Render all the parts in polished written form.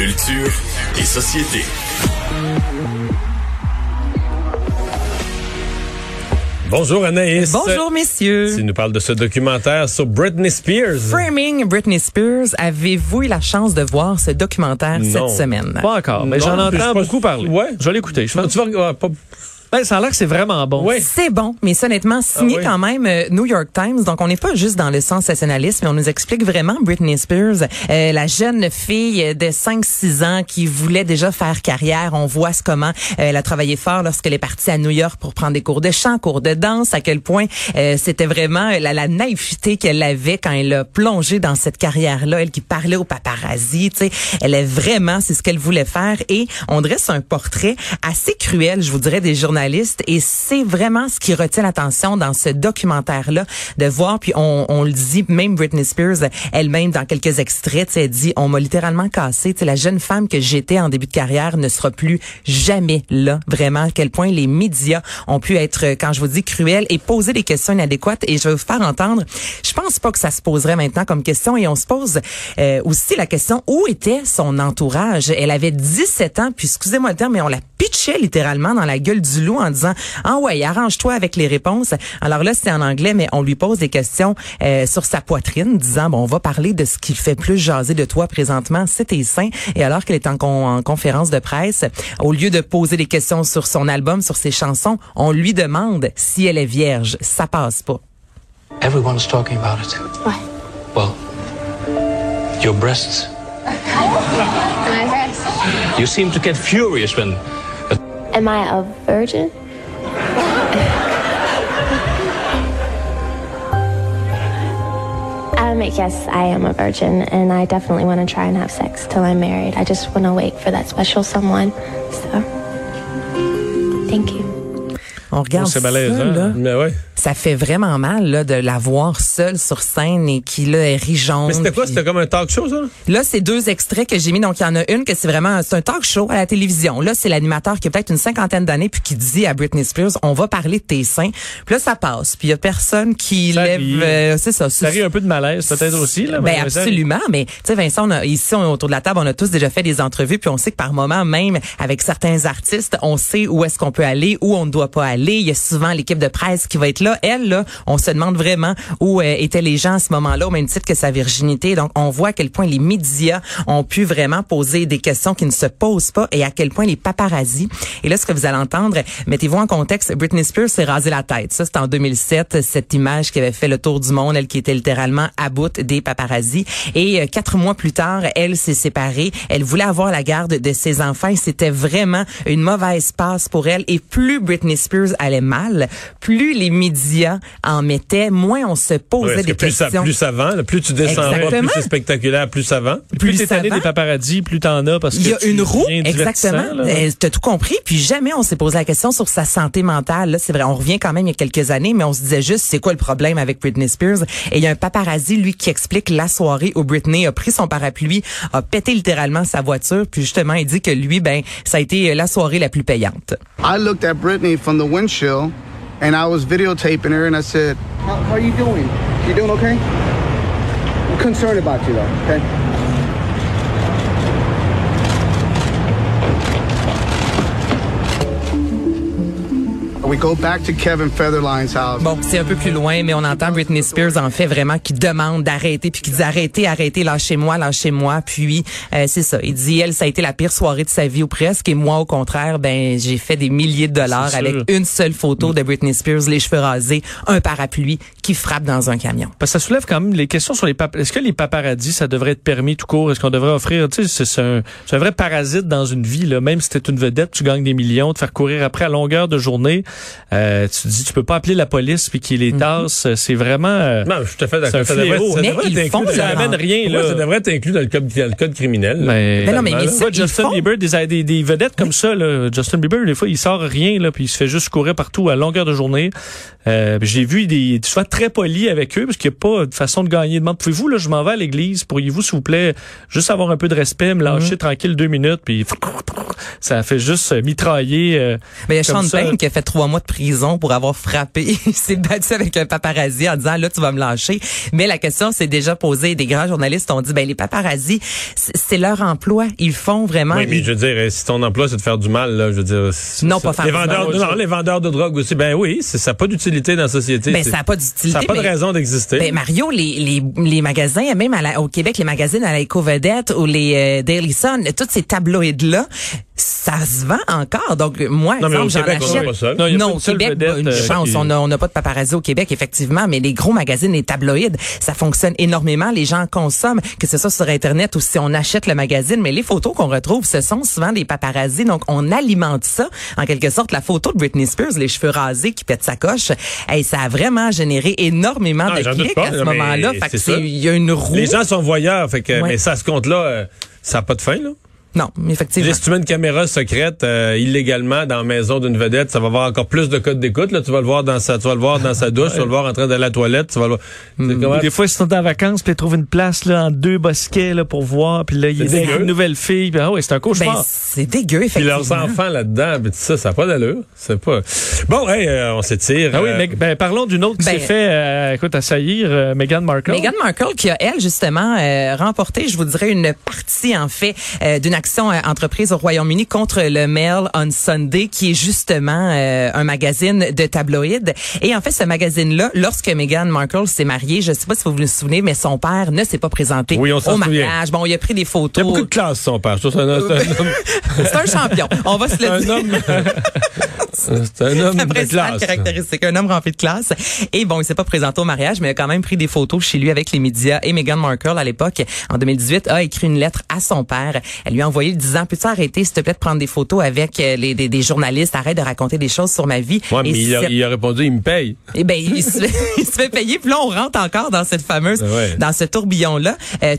Culture et société. Bonjour Anaïs. Bonjour messieurs. Tu nous parles de ce documentaire sur Britney Spears. Framing Britney Spears. Avez-vous eu la chance de voir ce documentaire cette semaine? Pas encore, mais j'en entends beaucoup parler. Ouais. Je vais l'écouter. Je pense... Ben, ça a l'air que c'est vraiment bon. Oui. C'est bon, mais honnêtement, signé quand même New York Times. Donc, on n'est pas juste dans le sensationnalisme, mais on nous explique vraiment Britney Spears, la jeune fille de 5-6 ans qui voulait déjà faire carrière. On voit comment elle a travaillé fort lorsqu'elle est partie à New York pour prendre des cours de chant, cours de danse, à quel point c'était vraiment la naïveté qu'elle avait quand elle a plongé dans cette carrière-là. Elle qui parlait aux paparazzi, tu sais, elle est vraiment, c'est ce qu'elle voulait faire. Et on dresse un portrait assez cruel, je vous dirais, des journalistes. Et c'est vraiment ce qui retient l'attention dans ce documentaire-là, de voir, puis on le dit, même Britney Spears elle-même dans quelques extraits, elle dit « On m'a littéralement cassé, la jeune femme que j'étais en début de carrière ne sera plus jamais là », vraiment, à quel point les médias ont pu être, quand je vous dis, cruels et poser des questions inadéquates. Et je vais vous faire entendre, je pense pas que ça se poserait maintenant comme question, et on se pose aussi la question, où était son entourage? Elle avait 17 ans, puis excusez-moi le terme, mais on la pitchait littéralement dans la gueule du loup en disant « Ah ouais, arrange-toi avec les réponses ». Alors là, c'est en anglais, mais on lui pose des questions sur sa poitrine, disant « Bon, on va parler de ce qui fait plus jaser de toi présentement, c'est tes seins ». Et alors qu'elle est en conférence de presse, au lieu de poser des questions sur son album, sur ses chansons, on lui demande si elle est vierge. Ça passe pas. Everyone's talking about it. Ouais. Well, your breasts. My breasts. You seem to get furious when... Am I a virgin? Yes, I am a virgin, and I definitely want to try and have sex till I'm married. I just want to wait for that special someone. So, thank you. On regarde ça, là. Mais ouais. Ça fait vraiment mal là, de la voir seule sur scène et qui là est rigeonde. Mais c'était quoi? C'était comme un talk show, ça? Là, c'est deux extraits que j'ai mis. Donc, il y en a une que c'est vraiment... C'est un talk show à la télévision. Là, c'est l'animateur qui a peut-être une 50aine d'années puis qui dit à Britney Spears, on va parler de tes seins. Puis là, ça passe. Puis il y a personne qui ça lève... c'est ça. Ça rit un peu de malaise peut-être aussi. Là, ben absolument. Mais tu sais, Vincent, ici, on est autour de la table, on a tous déjà fait des entrevues puis on sait que par moment, même avec certains artistes, on sait où est-ce qu'on peut aller, où on ne doit pas aller. Il y a souvent l'équipe de presse qui va être là. Elle, là, on se demande vraiment où étaient les gens à ce moment-là, au même titre que sa virginité. Donc, on voit à quel point les médias ont pu vraiment poser des questions qui ne se posent pas et à quel point les paparazzis. Et là, ce que vous allez entendre, mettez-vous en contexte, Britney Spears s'est rasée la tête. Ça, c'est en 2007, cette image qui avait fait le tour du monde, elle qui était littéralement à bout des paparazzis. Et 4 mois plus tard, elle s'est séparée. Elle voulait avoir la garde de ses enfants. C'était vraiment une mauvaise passe pour elle. Et plus Britney Spears allait mal, plus les médias en mettaient, moins on se posait des questions. Plus ça vend, plus tu descends, plus c'est spectaculaire, plus ça vend. Plus t'es allé des paparazzis, plus t'en as parce que il y a une roue, exactement. T'as tout compris. Puis jamais on s'est posé la question sur sa santé mentale. Là, c'est vrai, on revient quand même il y a quelques années, mais on se disait juste c'est quoi le problème avec Britney Spears. Et il y a un paparazzi lui qui explique la soirée où Britney a pris son parapluie, a pété littéralement sa voiture, puis justement il dit que lui, ben ça a été la soirée la plus payante. I looked at Britney from the windshield and I was videotaping her and I said, how are you doing? You doing okay? I'm concerned about you though, okay? We go back to Kevin Federline's house. Bon, c'est un peu plus loin, mais on entend Britney Spears en fait vraiment qui demande d'arrêter, puis qui dit arrêtez, lâchez-moi. Puis c'est ça. Il dit elle, ça a été la pire soirée de sa vie ou presque, et moi au contraire, ben j'ai fait des milliers de dollars avec une seule photo de Britney Spears, les cheveux rasés, un parapluie qui frappe dans un camion. Parce que ça soulève quand même les questions sur les est-ce que les paparazzis ça devrait être permis tout court? Est-ce qu'on devrait offrir, tu sais, c'est un vrai parasite dans une vie là. Même si t'es une vedette, tu gagnes des millions, te faire courir après à longueur de journée. Tu dis tu peux pas appeler la police puis qu'il les tasse, c'est vraiment non, je suis tout à fait d'accord, ça amène rien là, ça devrait être inclus dans le code criminel. Mais non, mais ça, Justin Bieber, des vedettes comme ça là, Justin Bieber des fois il sort rien là puis il se fait juste courir partout à longueur de journée. J'ai vu des sois très poli avec eux parce qu'il n'y a pas de façon de gagner. Demande pouvez-vous là je m'en vais à l'église, pourriez-vous s'il vous plaît juste avoir un peu de respect, me lâcher tranquille 2 minutes puis ça fait juste mitrailler. Mais il y a Shawn Mendes qui a fait 3 3 mois de prison pour avoir frappé. Il s'est battu avec un paparazzi en disant, là, tu vas me lâcher. Mais la question s'est déjà posée. Des grands journalistes ont dit, ben, les paparazzis, c'est leur emploi. Ils font vraiment. Oui, mais je veux dire, si ton emploi, c'est de faire du mal, là, je veux dire. Non, pas faire du mal. Les vendeurs de drogue aussi. Ben oui, ça n'a pas d'utilité dans la société. Ben, ça n'a pas d'utilité. Ça n'a pas de raison d'exister. Ben, Mario, les magasins, même au Québec, les magazines à la Éco-Vedette ou les Daily Sun, tous ces tabloïdes-là, ça se vend encore. Donc, moi, exemple, j'en achète. Non, au Québec, une chance. On n'a pas de paparazzi au Québec, effectivement, mais les gros magazines, les tabloïdes, ça fonctionne énormément. Les gens consomment, que ce soit sur Internet ou si on achète le magazine. Mais les photos qu'on retrouve, ce sont souvent des paparazzis. Donc, on alimente ça. En quelque sorte, la photo de Britney Spears, les cheveux rasés qui pètent sa coche, ça a vraiment généré énormément de clics à ce moment-là. Fait que il y a une roue. Les gens sont voyeurs. Fait que, mais ça, ce compte-là, ça n'a pas de fin, là. Non, effectivement. Si tu mets une caméra secrète illégalement dans la maison d'une vedette, ça va avoir encore plus de codes d'écoute. Là, tu vas le voir dans sa douche, tu vas le voir en train d'aller à la toilette, tu vas le voir. Des fois, ils sont en vacances, puis ils trouvent une place là en 2 bosquets là pour voir, puis là il y a une nouvelle fille. Ah ouais, c'est un cauchemar. Ben, c'est dégueu, effectivement. Puis leurs enfants là-dedans, puis ça n'a pas d'allure. C'est pas. Bon, hey, on s'étire. Ah oui, mais parlons d'une autre qui s'est fait assaillir, Meghan Markle. Meghan Markle qui a elle justement remporté, je vous dirais une partie en fait d'une action entreprise au Royaume-Uni contre le Mail on Sunday, qui est justement un magazine de tabloïdes. Et en fait, ce magazine-là, lorsque Meghan Markle s'est mariée, je sais pas si vous vous souvenez, mais son père ne s'est pas présenté au mariage. Bon, il a pris des photos. Il y a beaucoup de classe, son père. C'est un homme. C'est un champion. On va se le dire. C'est un homme de classe. Caractéristique, un homme rempli de classe. Et bon, il s'est pas présenté au mariage, mais il a quand même pris des photos chez lui avec les médias. Et Meghan Markle, à l'époque, en 2018, a écrit une lettre à son père. Elle lui a envoyé 10 ans, peux-tu arrêter, s'il te plaît, de prendre des photos avec des journalistes? Arrête de raconter des choses sur ma vie. Ouais, mais il a répondu, il me paye. Eh ben, il se fait payer. Puis là, on rentre encore dans cette fameuse, dans ce tourbillon-là.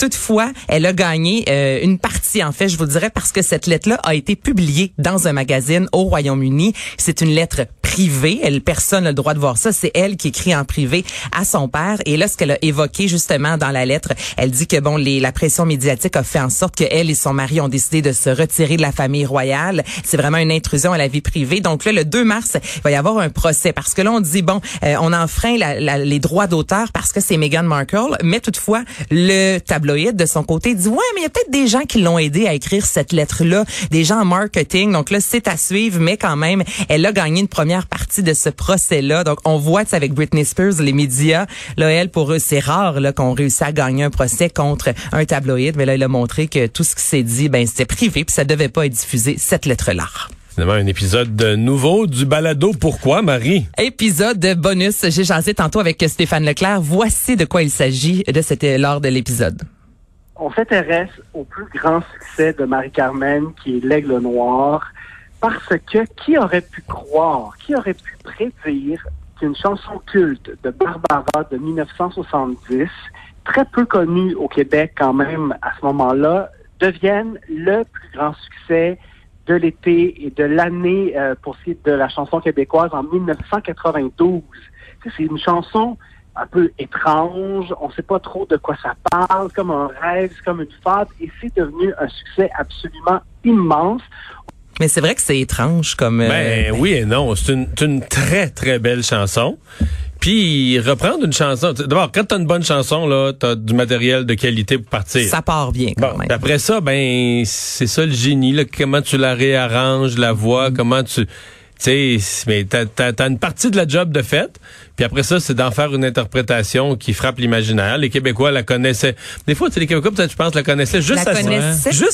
Toutefois, elle a gagné une partie, en fait, je vous dirais, parce que cette lettre-là a été publiée dans un magazine au Royaume-Uni. C'est une lettre privée. Personne n'a le droit de voir ça. C'est elle qui écrit en privé à son père. Et là, ce qu'elle a évoqué, justement, dans la lettre, elle dit que, bon, la pression médiatique a fait en sorte qu'elle et son mari ont décidé de se retirer de la famille royale. C'est vraiment une intrusion à la vie privée. Donc là, le 2 mars, il va y avoir un procès parce que là, on dit, bon, on enfreint les droits d'auteur parce que c'est Meghan Markle. Mais toutefois, le tabloïd, de son côté, dit, ouais, mais il y a peut-être des gens qui l'ont aidé à écrire cette lettre-là, des gens en marketing. Donc là, c'est à suivre, mais quand même, elle a gagné une première partie de ce procès-là. Donc, on voit, avec Britney Spears, les médias, là, elle, pour eux, c'est rare là qu'on réussit à gagner un procès contre un tabloïd. Mais là, elle a montré que tout ce qui s'est dit, c'était privé, puis ça devait pas être diffusé, cette lettre-là. Finalement, un épisode nouveau du balado Pourquoi, Marie? Épisode bonus. J'ai jasé tantôt avec Stéphane Leclerc. Voici de quoi il s'agit lors de l'épisode. On s'intéresse au plus grand succès de Marie-Carmen, qui est L'aigle noir, parce que qui aurait pu croire, qui aurait pu prédire qu'une chanson culte de Barbara de 1970, très peu connue au Québec quand même à ce moment-là, devienne le plus grand succès de l'été et de l'année pour ce qui est de la chanson québécoise en 1992. C'est une chanson un peu étrange, on ne sait pas trop de quoi ça parle, comme un rêve, comme une fable, et c'est devenu un succès absolument immense. Mais c'est vrai que c'est étrange comme... oui et non. C'est une très, très belle chanson. Puis, reprendre une chanson... D'abord, quand t'as une bonne chanson, là, t'as du matériel de qualité pour partir. Ça part bien, quand même. Après ça, c'est ça le génie, là. Comment tu la réarranges, la voix, comment tu... Tu sais, mais t'as une partie de la job de fait, puis après ça, c'est d'en faire une interprétation qui frappe l'imaginaire. Les Québécois la connaissaient. Des fois, les Québécois, peut-être, je pense, la connaissaient juste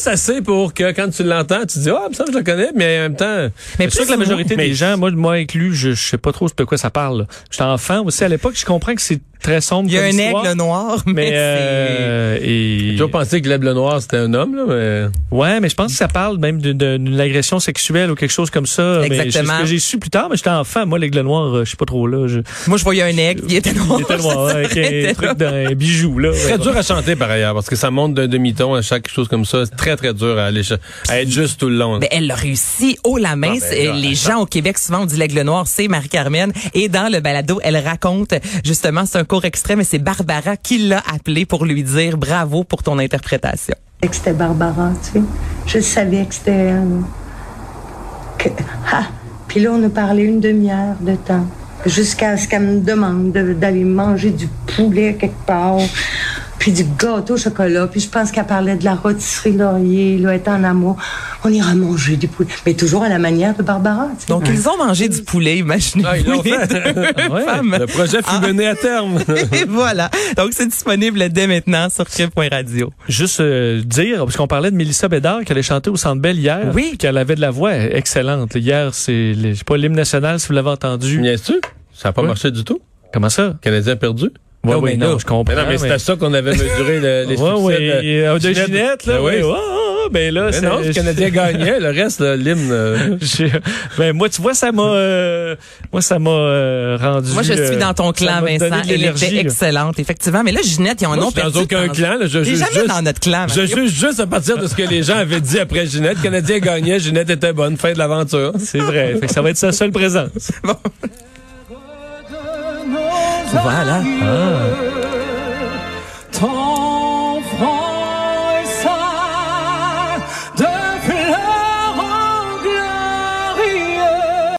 assez pour que quand tu l'entends, tu te dis, ça, je la connais, mais en même temps. Mais c'est sûr que la majorité des gens, moi inclus, je sais pas trop de quoi ça parle. J'étais enfant aussi à l'époque, je comprends que c'est très sombre. Il y a un aigle noir, mais j'ai toujours pensé que l'aigle noir, c'était un homme, là, mais... Ouais, mais je pense que ça parle même d'une agression sexuelle ou quelque chose comme ça. Exactement. Mais ce que j'ai su plus tard, mais j'étais enfant. Moi, l'aigle noir, je sais pas trop, là. Moi, je voyais un aigle, il était noir. Il était noir, avec un truc d'un bijou, là. C'est très dur à chanter, par ailleurs, parce que ça monte d'un demi-ton à chaque chose comme ça. C'est très, très dur à être juste tout le long. Ben, elle l'a réussi haut la main. Les gens au Québec, souvent, on dit l'aigle noir, c'est Marie-Carmen. Et dans le balado, elle raconte, justement, c'est un court extrait, mais c'est Barbara qui l'a appelé pour lui dire bravo pour ton interprétation. C'était Barbara, tu sais. Je savais que c'était... Puis là, on a parlé une demi-heure de temps, jusqu'à ce qu'elle me demande d'aller manger du poulet quelque part, puis du gâteau au chocolat. Puis je pense qu'elle parlait de la rôtisserie Laurier, là, elle était en amour. On ira manger du poulet, mais toujours à la manière de Barbara. Tu sais. Donc, ils ont mangé du poulet, imaginez-vous. Ah, le projet fut mené à terme. Et voilà. Donc, c'est disponible dès maintenant sur CREV.radio. Juste dire, parce qu'on parlait de Mélissa Bédard, qu'elle a chanté au Centre Bell hier, oui, qu'elle avait de la voix excellente. Hier, c'est, je sais pas, l'hymne national, si vous l'avez entendu. Bien sûr, ça n'a pas marché du tout. Comment ça? Canadien perdu. Ouais, non, oui, non, je comprends. Mais c'était ça qu'on avait mesuré les succès de Ginette, là. Oui, oui. Ben là, c'est non, le Canadien gagnait, le reste, l'hymne. Ben moi, tu vois, ça m'a rendu. Moi, je suis dans ton clan, Vincent. Elle était excellente, effectivement. Mais là, Ginette, ils en ont perdu. Dans aucun clan, là, je suis jamais dans notre clan. Je suis juste à partir de ce que les gens avaient dit après Ginette. Le Canadien gagnait, Ginette était bonne, fin de l'aventure. C'est vrai. Fait que ça va être sa seule présence. Bon. Voilà. Ah.